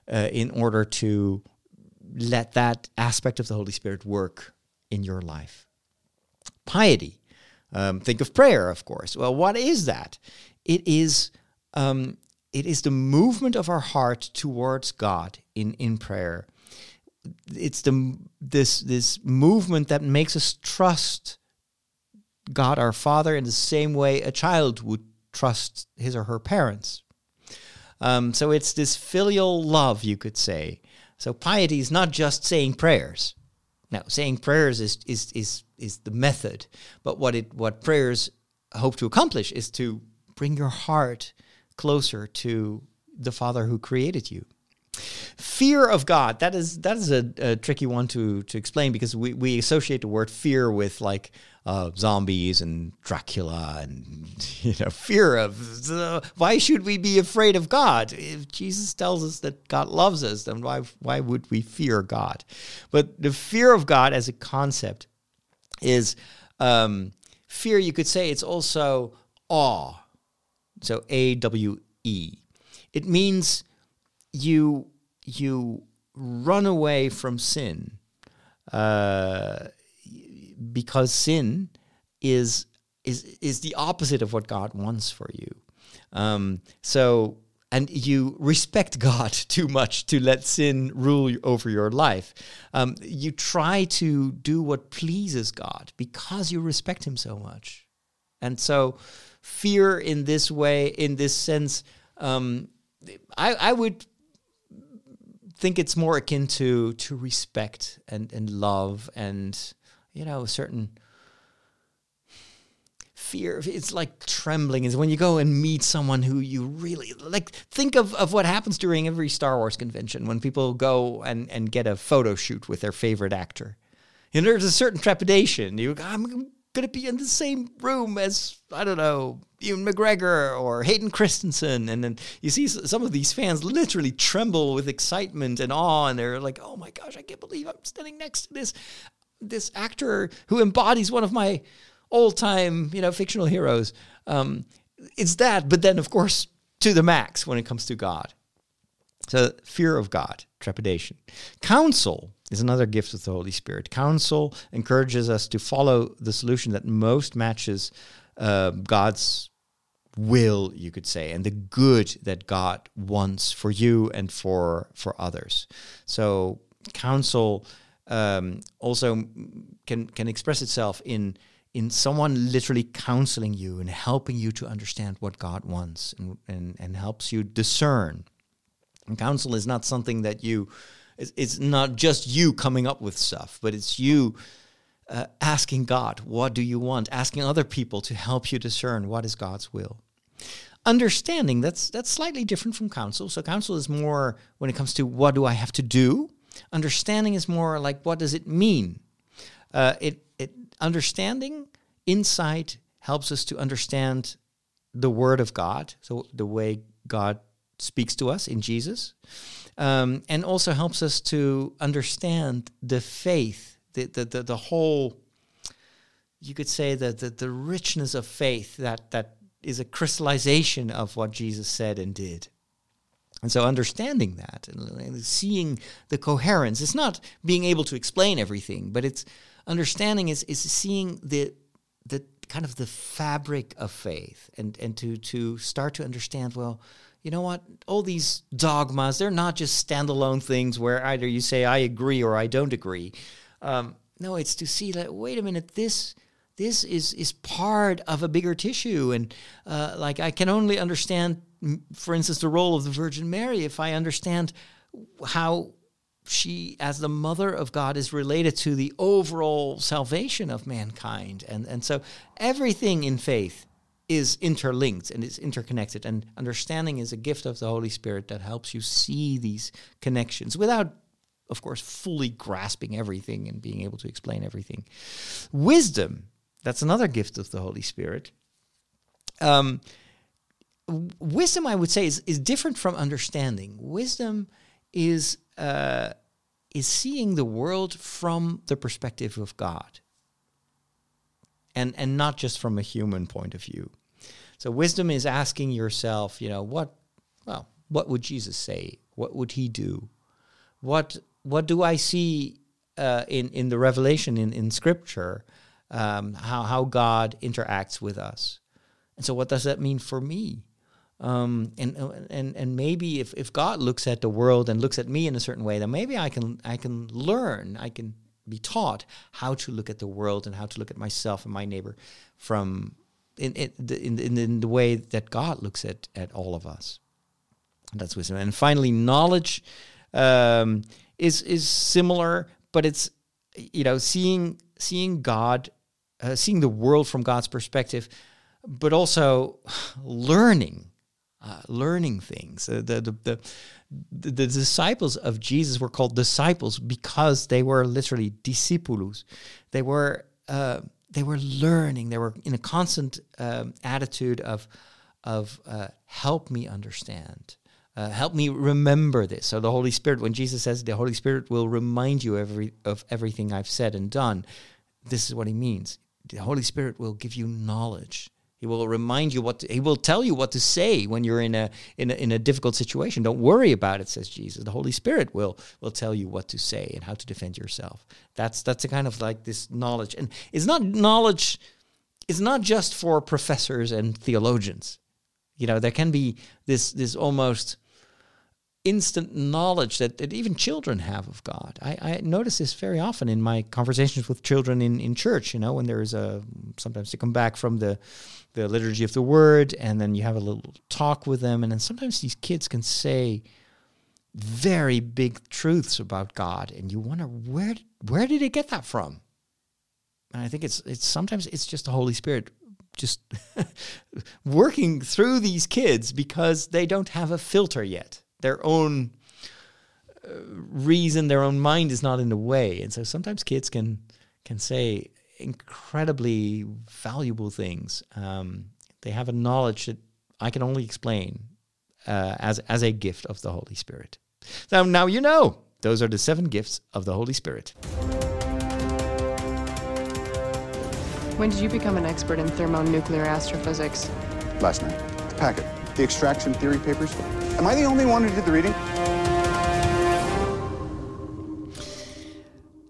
in order to let that aspect of the Holy Spirit work in your life. Piety. Think of prayer, of course. Well, what is that? It is the movement of our heart towards God in prayer. It's this movement that makes us trust God our Father in the same way a child would trust his or her parents. So it's this filial love, you could say. So piety is not just saying prayers. Now, saying prayers is the method, but what prayers hope to accomplish is to bring your heart closer to the Father who created you. Fear of God, that is a tricky one to explain, because we associate the word fear with like zombies and Dracula and fear of why should we be afraid of God? If Jesus tells us that God loves us, then why would we fear God? But the fear of God as a concept is fear. You could say it's also awe. So AWE. It means you run away from sin. Because sin is the opposite of what God wants for you. And you respect God too much to let sin rule over your life. You try to do what pleases God because you respect him so much. And so fear in this way, in this sense, I would think it's more akin to respect and love and... a certain fear. It's like trembling. Is when you go and meet someone who you really like. Think of what happens during every Star Wars convention when people go and get a photo shoot with their favorite actor. And there's a certain trepidation. You go, I'm going to be in the same room as, I don't know, Ewan McGregor or Hayden Christensen. And then you see some of these fans literally tremble with excitement and awe. And they're like, oh my gosh, I can't believe I'm standing next to this actor who embodies one of my all-time, fictional heroes. It's that, but then, of course, to the max when it comes to God. So fear of God, trepidation. Counsel is another gift of the Holy Spirit. Counsel encourages us to follow the solution that most matches God's will, you could say, and the good that God wants for you and for others. So counsel... also can express itself in someone literally counseling you and helping you to understand what God wants and helps you discern. And counsel is not something that it's not just you coming up with stuff, but it's you asking God, what do you want? Asking other people to help you discern what is God's will. Understanding, that's slightly different from counsel. So counsel is more when it comes to what do I have to do. Understanding is more like what does it mean. Understanding, insight helps us to understand the Word of God, so the way God speaks to us in Jesus, and also helps us to understand the faith, the whole. You could say that the richness of faith that is a crystallization of what Jesus said and did. And so understanding that and seeing the coherence, it's not being able to explain everything, but it's understanding is seeing the kind of the fabric of faith and to start to understand, well, you know what, all these dogmas, they're not just standalone things where either you say I agree or I don't agree. No, it's to see that, wait a minute, this is part of a bigger tissue. And like I can only understand, for instance, the role of the Virgin Mary if I understand how she, as the mother of God, is related to the overall salvation of mankind. And so everything in faith is interlinked and is interconnected. And understanding is a gift of the Holy Spirit that helps you see these connections without, of course, fully grasping everything and being able to explain everything. Wisdom. That's another gift of the Holy Spirit. Wisdom, I would say, is different from understanding. Wisdom is seeing the world from the perspective of God, and not just from a human point of view. So wisdom is asking yourself, you know, what would Jesus say? What would he do? What do I see in the revelation in Scripture? How God interacts with us, and so what does that mean for me? And maybe if God looks at the world and looks at me in a certain way, then maybe I can learn, I can be taught how to look at the world and how to look at myself and my neighbor from in the way that God looks at all of us. And that's wisdom. And finally, knowledge is similar, but it's, you know, seeing God, seeing the world from God's perspective, but also learning things. The disciples of Jesus were called disciples because they were literally discípulos. They were learning. They were in a constant attitude of help me understand. Help me remember this. So the Holy Spirit, when Jesus says the Holy Spirit will remind you of everything I've said and done, this is what he means. The Holy Spirit will give you knowledge. He will remind you he will tell you what to say when you're in a difficult situation. Don't worry about it, says Jesus. The Holy Spirit will tell you what to say and how to defend yourself. That's a kind of like this knowledge. And it's not just for professors and theologians. You know, there can be this almost instant knowledge that even children have of God. I notice this very often in my conversations with children in church, you know, when there is sometimes they come back from the liturgy of the word and then you have a little talk with them. And then sometimes these kids can say very big truths about God. And you wonder, where did they get that from? And I think it's sometimes it's just the Holy Spirit just working through these kids because they don't have a filter yet. Their own reason, their own mind is not in the way. And so sometimes kids can say incredibly valuable things. They have a knowledge that I can only explain as a gift of the Holy Spirit. So now you know. Those are the 7 gifts of the Holy Spirit. When did you become an expert in thermonuclear astrophysics? Last night. The packet. The extraction theory papers. Am I the only one who did the reading?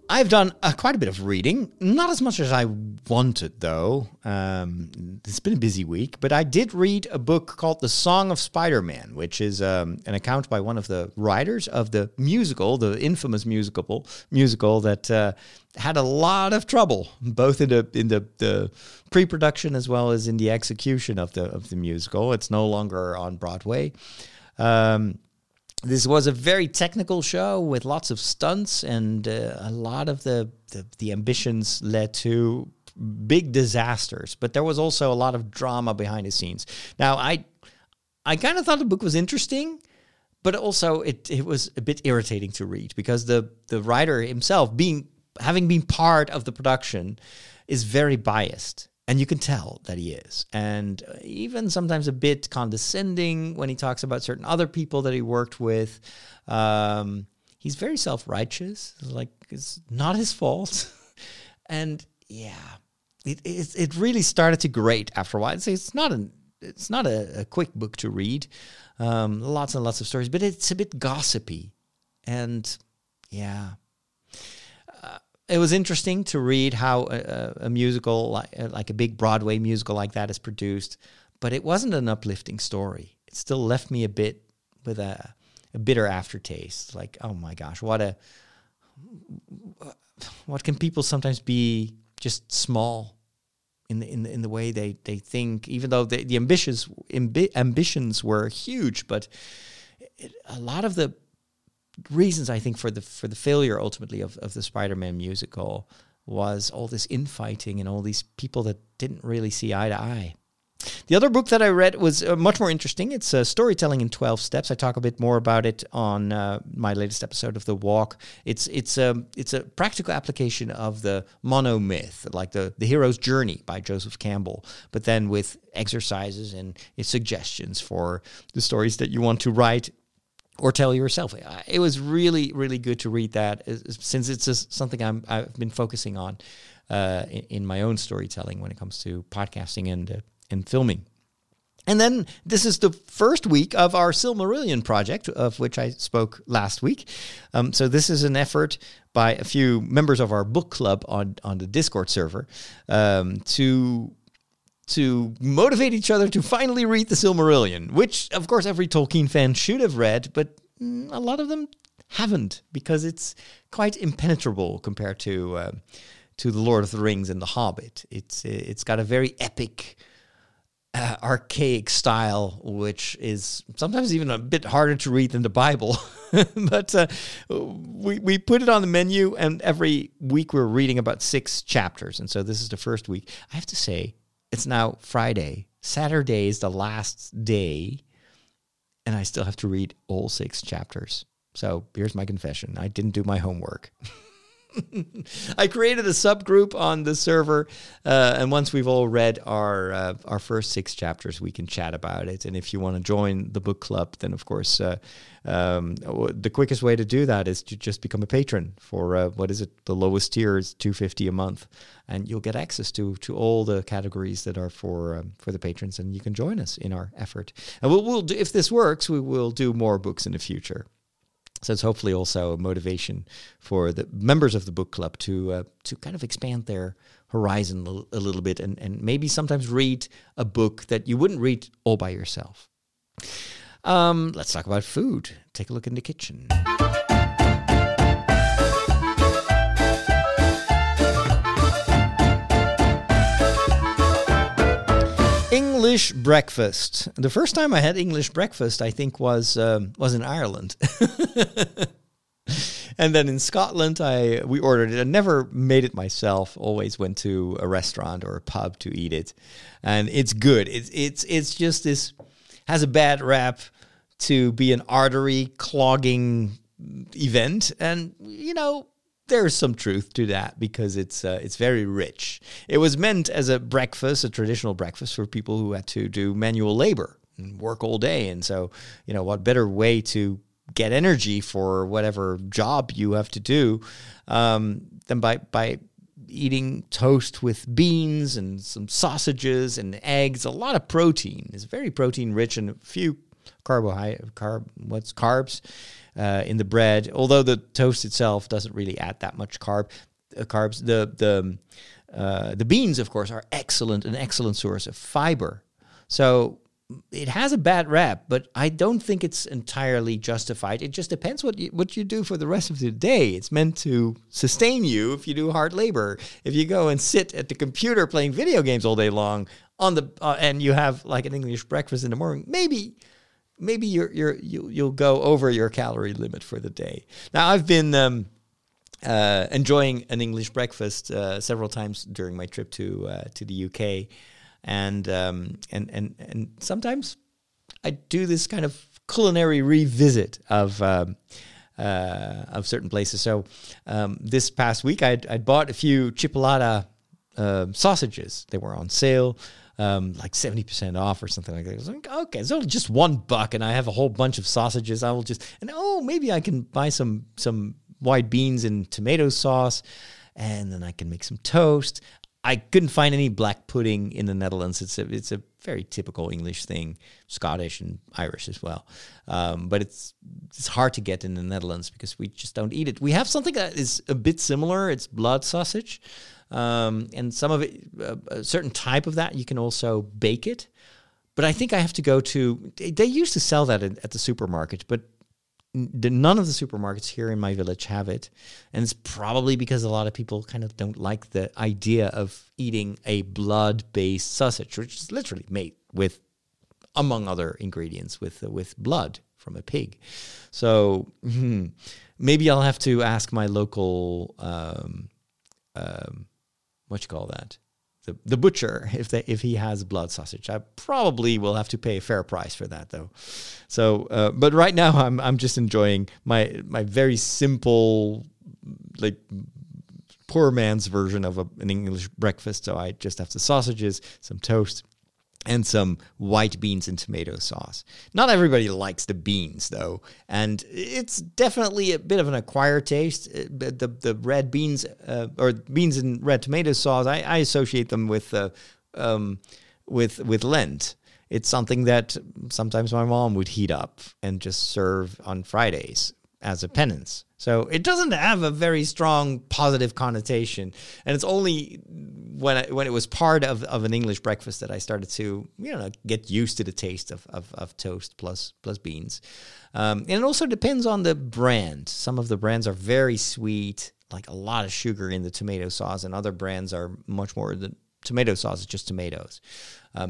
I've done quite a bit of reading. Not as much as I wanted, though. It's been a busy week. But I did read a book called The Song of Spider-Man, which is an account by one of the writers of the musical, the infamous musical that had a lot of trouble, both in the pre-production as well as in the execution of the musical. It's no longer on Broadway. This was a very technical show with lots of stunts, and a lot of the ambitions led to big disasters. But there was also a lot of drama behind the scenes. Now, I kind of thought the book was interesting, but also it was a bit irritating to read because the writer himself, having been part of the production, is very biased. And you can tell that he is. And even sometimes a bit condescending when he talks about certain other people that he worked with. He's very self-righteous. Like, it's not his fault. And yeah, it really started to grate after a while. So it's not a quick book to read. Lots and lots of stories. But it's a bit gossipy. And yeah. It was interesting to read how a musical, like a big Broadway musical like that, is produced. But it wasn't an uplifting story. It still left me a bit with a bitter aftertaste. Like, oh my gosh, what can people sometimes be just small in the way they think? Even though the ambitions were huge, but a lot of the reasons, I think, for the failure ultimately of the Spider-Man musical was all this infighting and all these people that didn't really see eye to eye. The other book that I read was much more interesting. It's Storytelling in 12 Steps. I talk a bit more about it on my latest episode of The Walk. It's a practical application of the monomyth, like the hero's journey by Joseph Campbell, but then with exercises and suggestions for the stories that you want to write or tell yourself. It was really, really good to read that, since it's just something I've been focusing on in my own storytelling when it comes to podcasting and filming. And then this is the first week of our Silmarillion project, of which I spoke last week. So this is an effort by a few members of our book club on the Discord server to motivate each other to finally read The Silmarillion, which, of course, every Tolkien fan should have read, but a lot of them haven't, because it's quite impenetrable compared to The Lord of the Rings and The Hobbit. It's got a very epic, archaic style, which is sometimes even a bit harder to read than the Bible. But we put it on the menu, and every week we're reading about 6 chapters, and so this is the first week. I have to say, it's now Friday. Saturday is the last day, and I still have to read all 6 chapters. So here's my confession. I didn't do my homework. I created a subgroup on the server, and once we've all read our first 6 chapters, we can chat about it. And if you want to join the book club, then of course the quickest way to do that is to just become a patron for the lowest tier is $2.50 a month, and you'll get access to all the categories that are for the patrons, and you can join us in our effort. And we'll do, if this works, we will do more books in the future. So it's hopefully also a motivation for the members of the book club to kind of expand their horizon a little bit, and maybe sometimes read a book that you wouldn't read all by yourself. Let's talk about food. Take a look in the kitchen. English breakfast. The first time I had English breakfast, I think, was in Ireland. And then in Scotland, we ordered it. I never made it myself. Always went to a restaurant or a pub to eat it, and it's good. It's just this has a bad rap to be an artery clogging event, and there's some truth to that, because it's very rich. It was meant as a breakfast, a traditional breakfast for people who had to do manual labor and work all day. And so, what better way to get energy for whatever job you have to do than by eating toast with beans and some sausages and eggs. A lot of protein. It's very protein rich, and a few carbs in the bread, although the toast itself doesn't really add that much carbs. The beans, of course, are an excellent source of fiber. So it has a bad rap, but I don't think it's entirely justified. It just depends what you do for the rest of the day. It's meant to sustain you if you do hard labor. If you go and sit at the computer playing video games all day long and you have like an English breakfast in the morning, maybe maybe you'll go over your calorie limit for the day. Now, I've been enjoying an English breakfast several times during my trip to the UK, and sometimes I do this kind of culinary revisit of certain places. So this past week, I'd bought a few chipolata sausages. They were on sale, like 70% off or something like that. I was like, okay, it's only just $1, and I have a whole bunch of sausages. I will just, and maybe I can buy some white beans and tomato sauce, and then I can make some toast. I couldn't find any black pudding in the Netherlands. It's a very typical English thing, Scottish and Irish as well. But it's hard to get in the Netherlands because we just don't eat it. We have something that is a bit similar. It's blood sausage. And some of it, a certain type of that, you can also bake it. But I think I have to go to, they used to sell that at the supermarket, but none of the supermarkets here in my village have it. And it's probably because a lot of people kind of don't like the idea of eating a blood-based sausage, which is literally made with, among other ingredients, with blood from a pig. So maybe I'll have to ask my local... what you call that? The butcher, if he has blood sausage. I probably will have to pay a fair price for that, though. So, but right now I'm just enjoying my very simple, like poor man's version of an English breakfast. So I just have the sausages, some toast, and some white beans and tomato sauce. Not everybody likes the beans, though. And it's definitely a bit of an acquired taste. The red beans, or beans and red tomato sauce, I associate them with Lent. It's something that sometimes my mom would heat up and just serve on Fridays as a penance. So it doesn't have a very strong positive connotation, and it's only when it was part of an English breakfast that I started to get used to the taste of toast plus beans. And it also depends on the brand. Some of the brands are very sweet, like a lot of sugar in the tomato sauce, and other brands are much more. The tomato sauce is just tomatoes,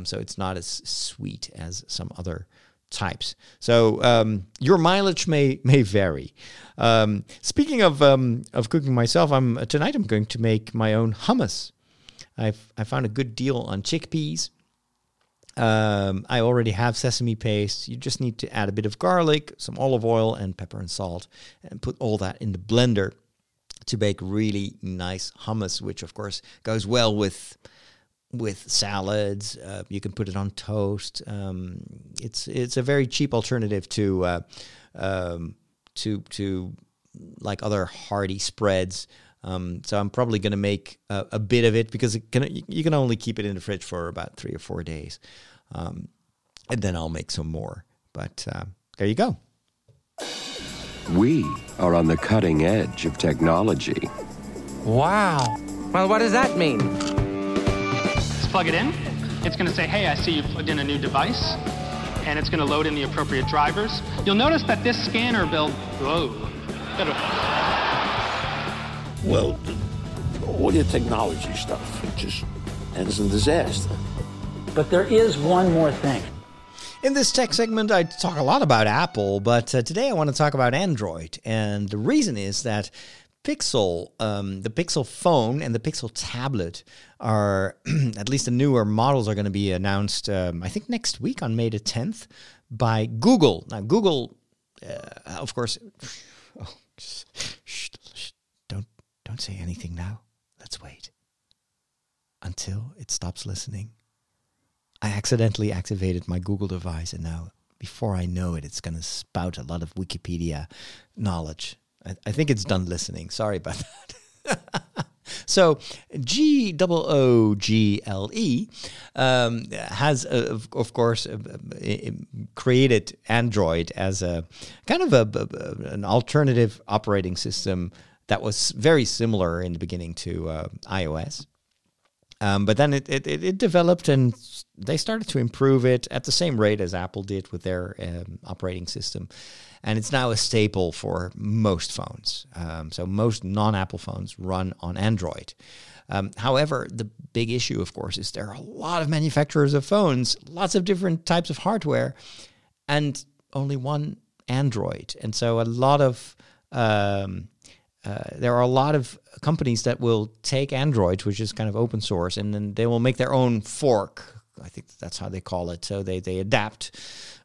so it's not as sweet as some other types. So your mileage may vary. Speaking of cooking myself, tonight I'm going to make my own hummus. I found a good deal on chickpeas. I already have sesame paste. You just need to add a bit of garlic, some olive oil, and pepper and salt, and put all that in the blender to bake really nice hummus, which of course goes well with salads. You can put it on toast. It's a very cheap alternative to like other hearty spreads. So I'm probably going to make a bit of it because you can only keep it in the fridge for about 3 or 4 days, and then I'll make some more. But there you go. We are on the cutting edge of technology. Wow. Well, what does that mean? Plug it in, it's going to say, hey, I see you plugged in a new device, and it's going to load in the appropriate drivers. You'll notice that this scanner built, well, all your technology stuff, it just ends in disaster. But there is one more thing. In this tech segment, I talk a lot about Apple, but today I want to talk about Android, and the reason is that Pixel, the Pixel phone and the Pixel tablet are, at least the newer models are going to be announced, I think next week on May the 10th by Google. Now, Google, of course, don't say anything now. Let's wait until it stops listening. I accidentally activated my Google device, and now before I know it, it's going to spout a lot of Wikipedia knowledge. I think it's done listening. Sorry about that. So Google has, of course, created Android as a kind of an alternative operating system that was very similar in the beginning to iOS. But then it developed, and they started to improve it at the same rate as Apple did with their operating system. And it's now a staple for most phones. So most non-Apple phones run on Android. However, the big issue, of course, is there are a lot of manufacturers of phones, lots of different types of hardware, and only one android. And so a lot of there are a lot of companies that will take Android, which is kind of open source, and then they will make their own fork. I think that's how they call it. So they adapt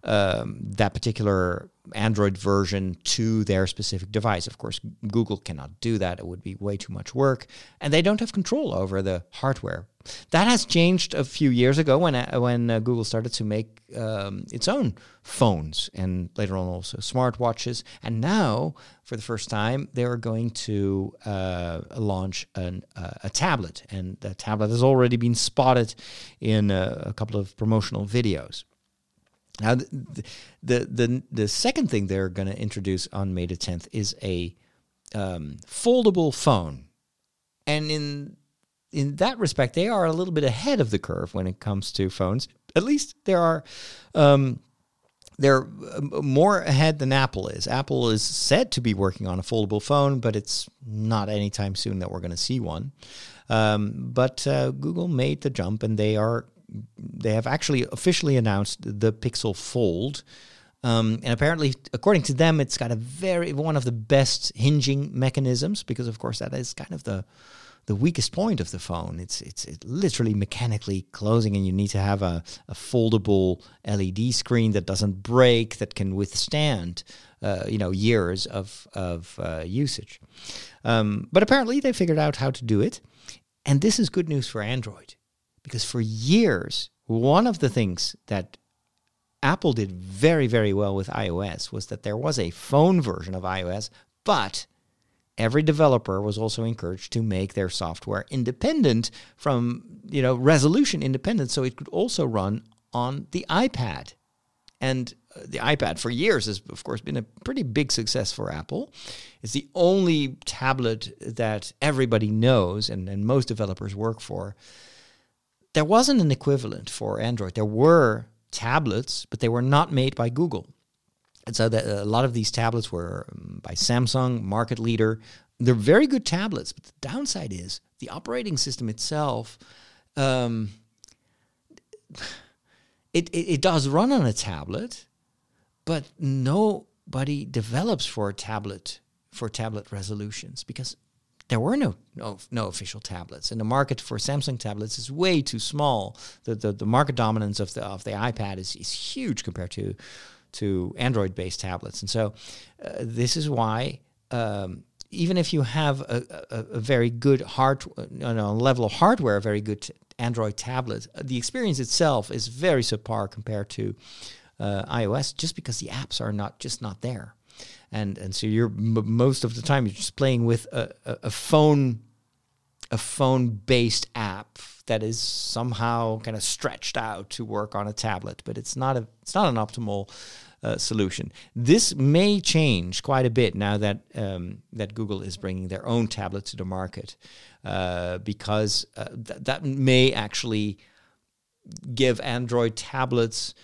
that particular Android version to their specific device. Of course, Google cannot do that. It would be way too much work. And they don't have control over the hardware. That has changed a few years ago when Google started to make its own phones and later on also smartwatches. And now, for the first time, they are going to launch a tablet. And the tablet has already been spotted in a couple of promotional videos. Now, the second thing they're going to introduce on May the 10th is a foldable phone. And in that respect, they are a little bit ahead of the curve when it comes to phones. At least they're more ahead than Apple is. Apple is said to be working on a foldable phone, but it's not anytime soon that we're going to see one. But Google made the jump, and they have actually officially announced the Pixel Fold. And apparently, according to them, it's got one of the best hinging mechanisms, because, of course, that is kind of the weakest point of the phone. It's literally mechanically closing, and you need to have a foldable LED screen that doesn't break, that can withstand years of usage. But apparently, they figured out how to do it. And this is good news for Android. Because for years, one of the things that Apple did very, very well with iOS was that there was a phone version of iOS, but every developer was also encouraged to make their software independent from, resolution independent, so it could also run on the iPad. And the iPad for years has, of course, been a pretty big success for Apple. It's the only tablet that everybody knows and most developers work for. There wasn't an equivalent for Android. There were tablets, but they were not made by Google. And so a lot of these tablets were by Samsung, market leader. They're very good tablets, but the downside is the operating system itself, it does run on a tablet, but nobody develops for tablet resolutions, because there were no official tablets, and the market for Samsung tablets is way too small. The market dominance of the iPad is huge compared to Android-based tablets, and so this is why even if you have a very good level of hardware, a very good Android tablet, the experience itself is very subpar compared to iOS, just because the apps are not there. And so you're most of the time you're just playing with a phone-based app that is somehow kind of stretched out to work on a tablet, but it's not an optimal solution. This may change quite a bit now that Google is bringing their own tablet to the market, because that may actually give Android tablets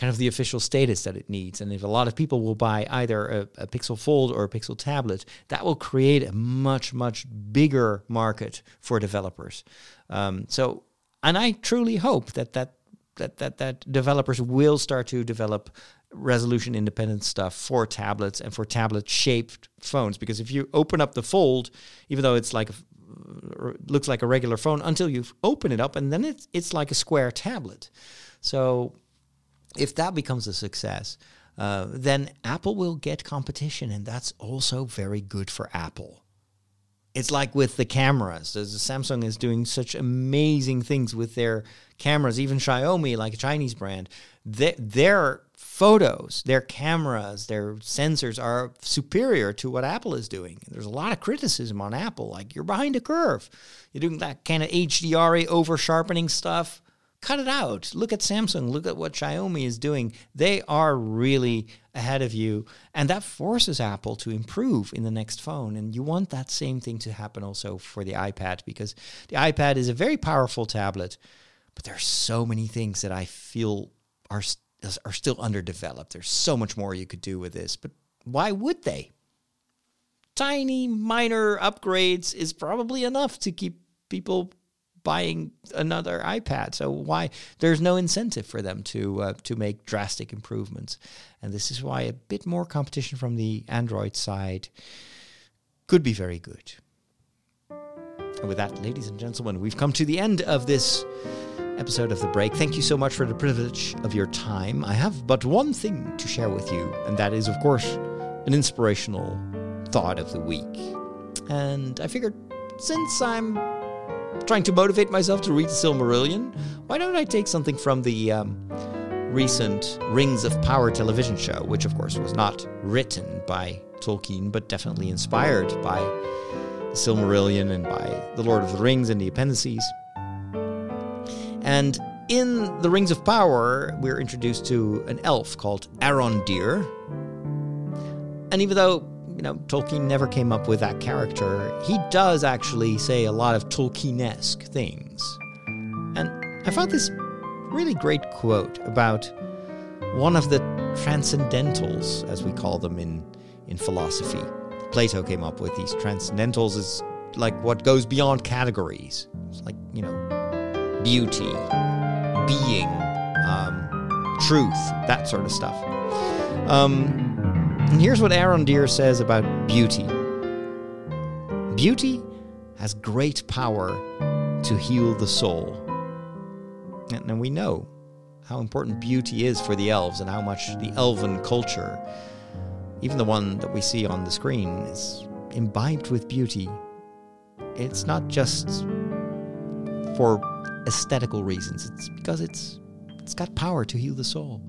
kind of the official status that it needs. And if a lot of people will buy either a Pixel Fold or a Pixel Tablet, that will create a much, much bigger market for developers. And I truly hope that developers will start to develop resolution-independent stuff for tablets and for tablet-shaped phones. Because if you open up the Fold, even though it's looks like a regular phone, until you open it up, and then it's like a square tablet. So if that becomes a success, then Apple will get competition, and that's also very good for Apple. It's like with the cameras. Samsung is doing such amazing things with their cameras. Even Xiaomi, like a Chinese brand, their photos, their cameras, their sensors are superior to what Apple is doing. There's a lot of criticism on Apple, like, you're behind the curve. You're doing that kind of HDRI over-sharpening stuff. Cut it out. Look at Samsung. Look at what Xiaomi is doing. They are really ahead of you. And that forces Apple to improve in the next phone. And you want that same thing to happen also for the iPad, because the iPad is a very powerful tablet, but there are so many things that I feel are still underdeveloped. There's so much more you could do with this, but why would they? Tiny, minor upgrades is probably enough to keep people buying another iPad. So why? There's no incentive for them to make drastic improvements. And this is why a bit more competition from the Android side could be very good. And with that, ladies and gentlemen, we've come to the end of this episode of The Break. Thank you so much for the privilege of your time. I have but one thing to share with you, and that is, of course, an inspirational thought of the week. And I figured, since I'm trying to motivate myself to read The Silmarillion, why don't I take something from the recent Rings of Power television show, which, of course, was not written by Tolkien, but definitely inspired by The Silmarillion and by The Lord of the Rings and the appendices. And in The Rings of Power, we're introduced to an elf called Arondir. And even though, you know, Tolkien never came up with that character, he does actually say a lot of Tolkien-esque things. And I found this really great quote about one of the transcendentals, as we call them in philosophy. Plato came up with these transcendentals as like what goes beyond categories. It's like, you know, beauty, being, truth, that sort of stuff. And here's what Arondir says about beauty. Beauty has great power to heal the soul. And we know how important beauty is for the elves and how much the elven culture, even the one that we see on the screen, is imbibed with beauty. It's not just for aesthetical reasons. It's because it's got power to heal the soul.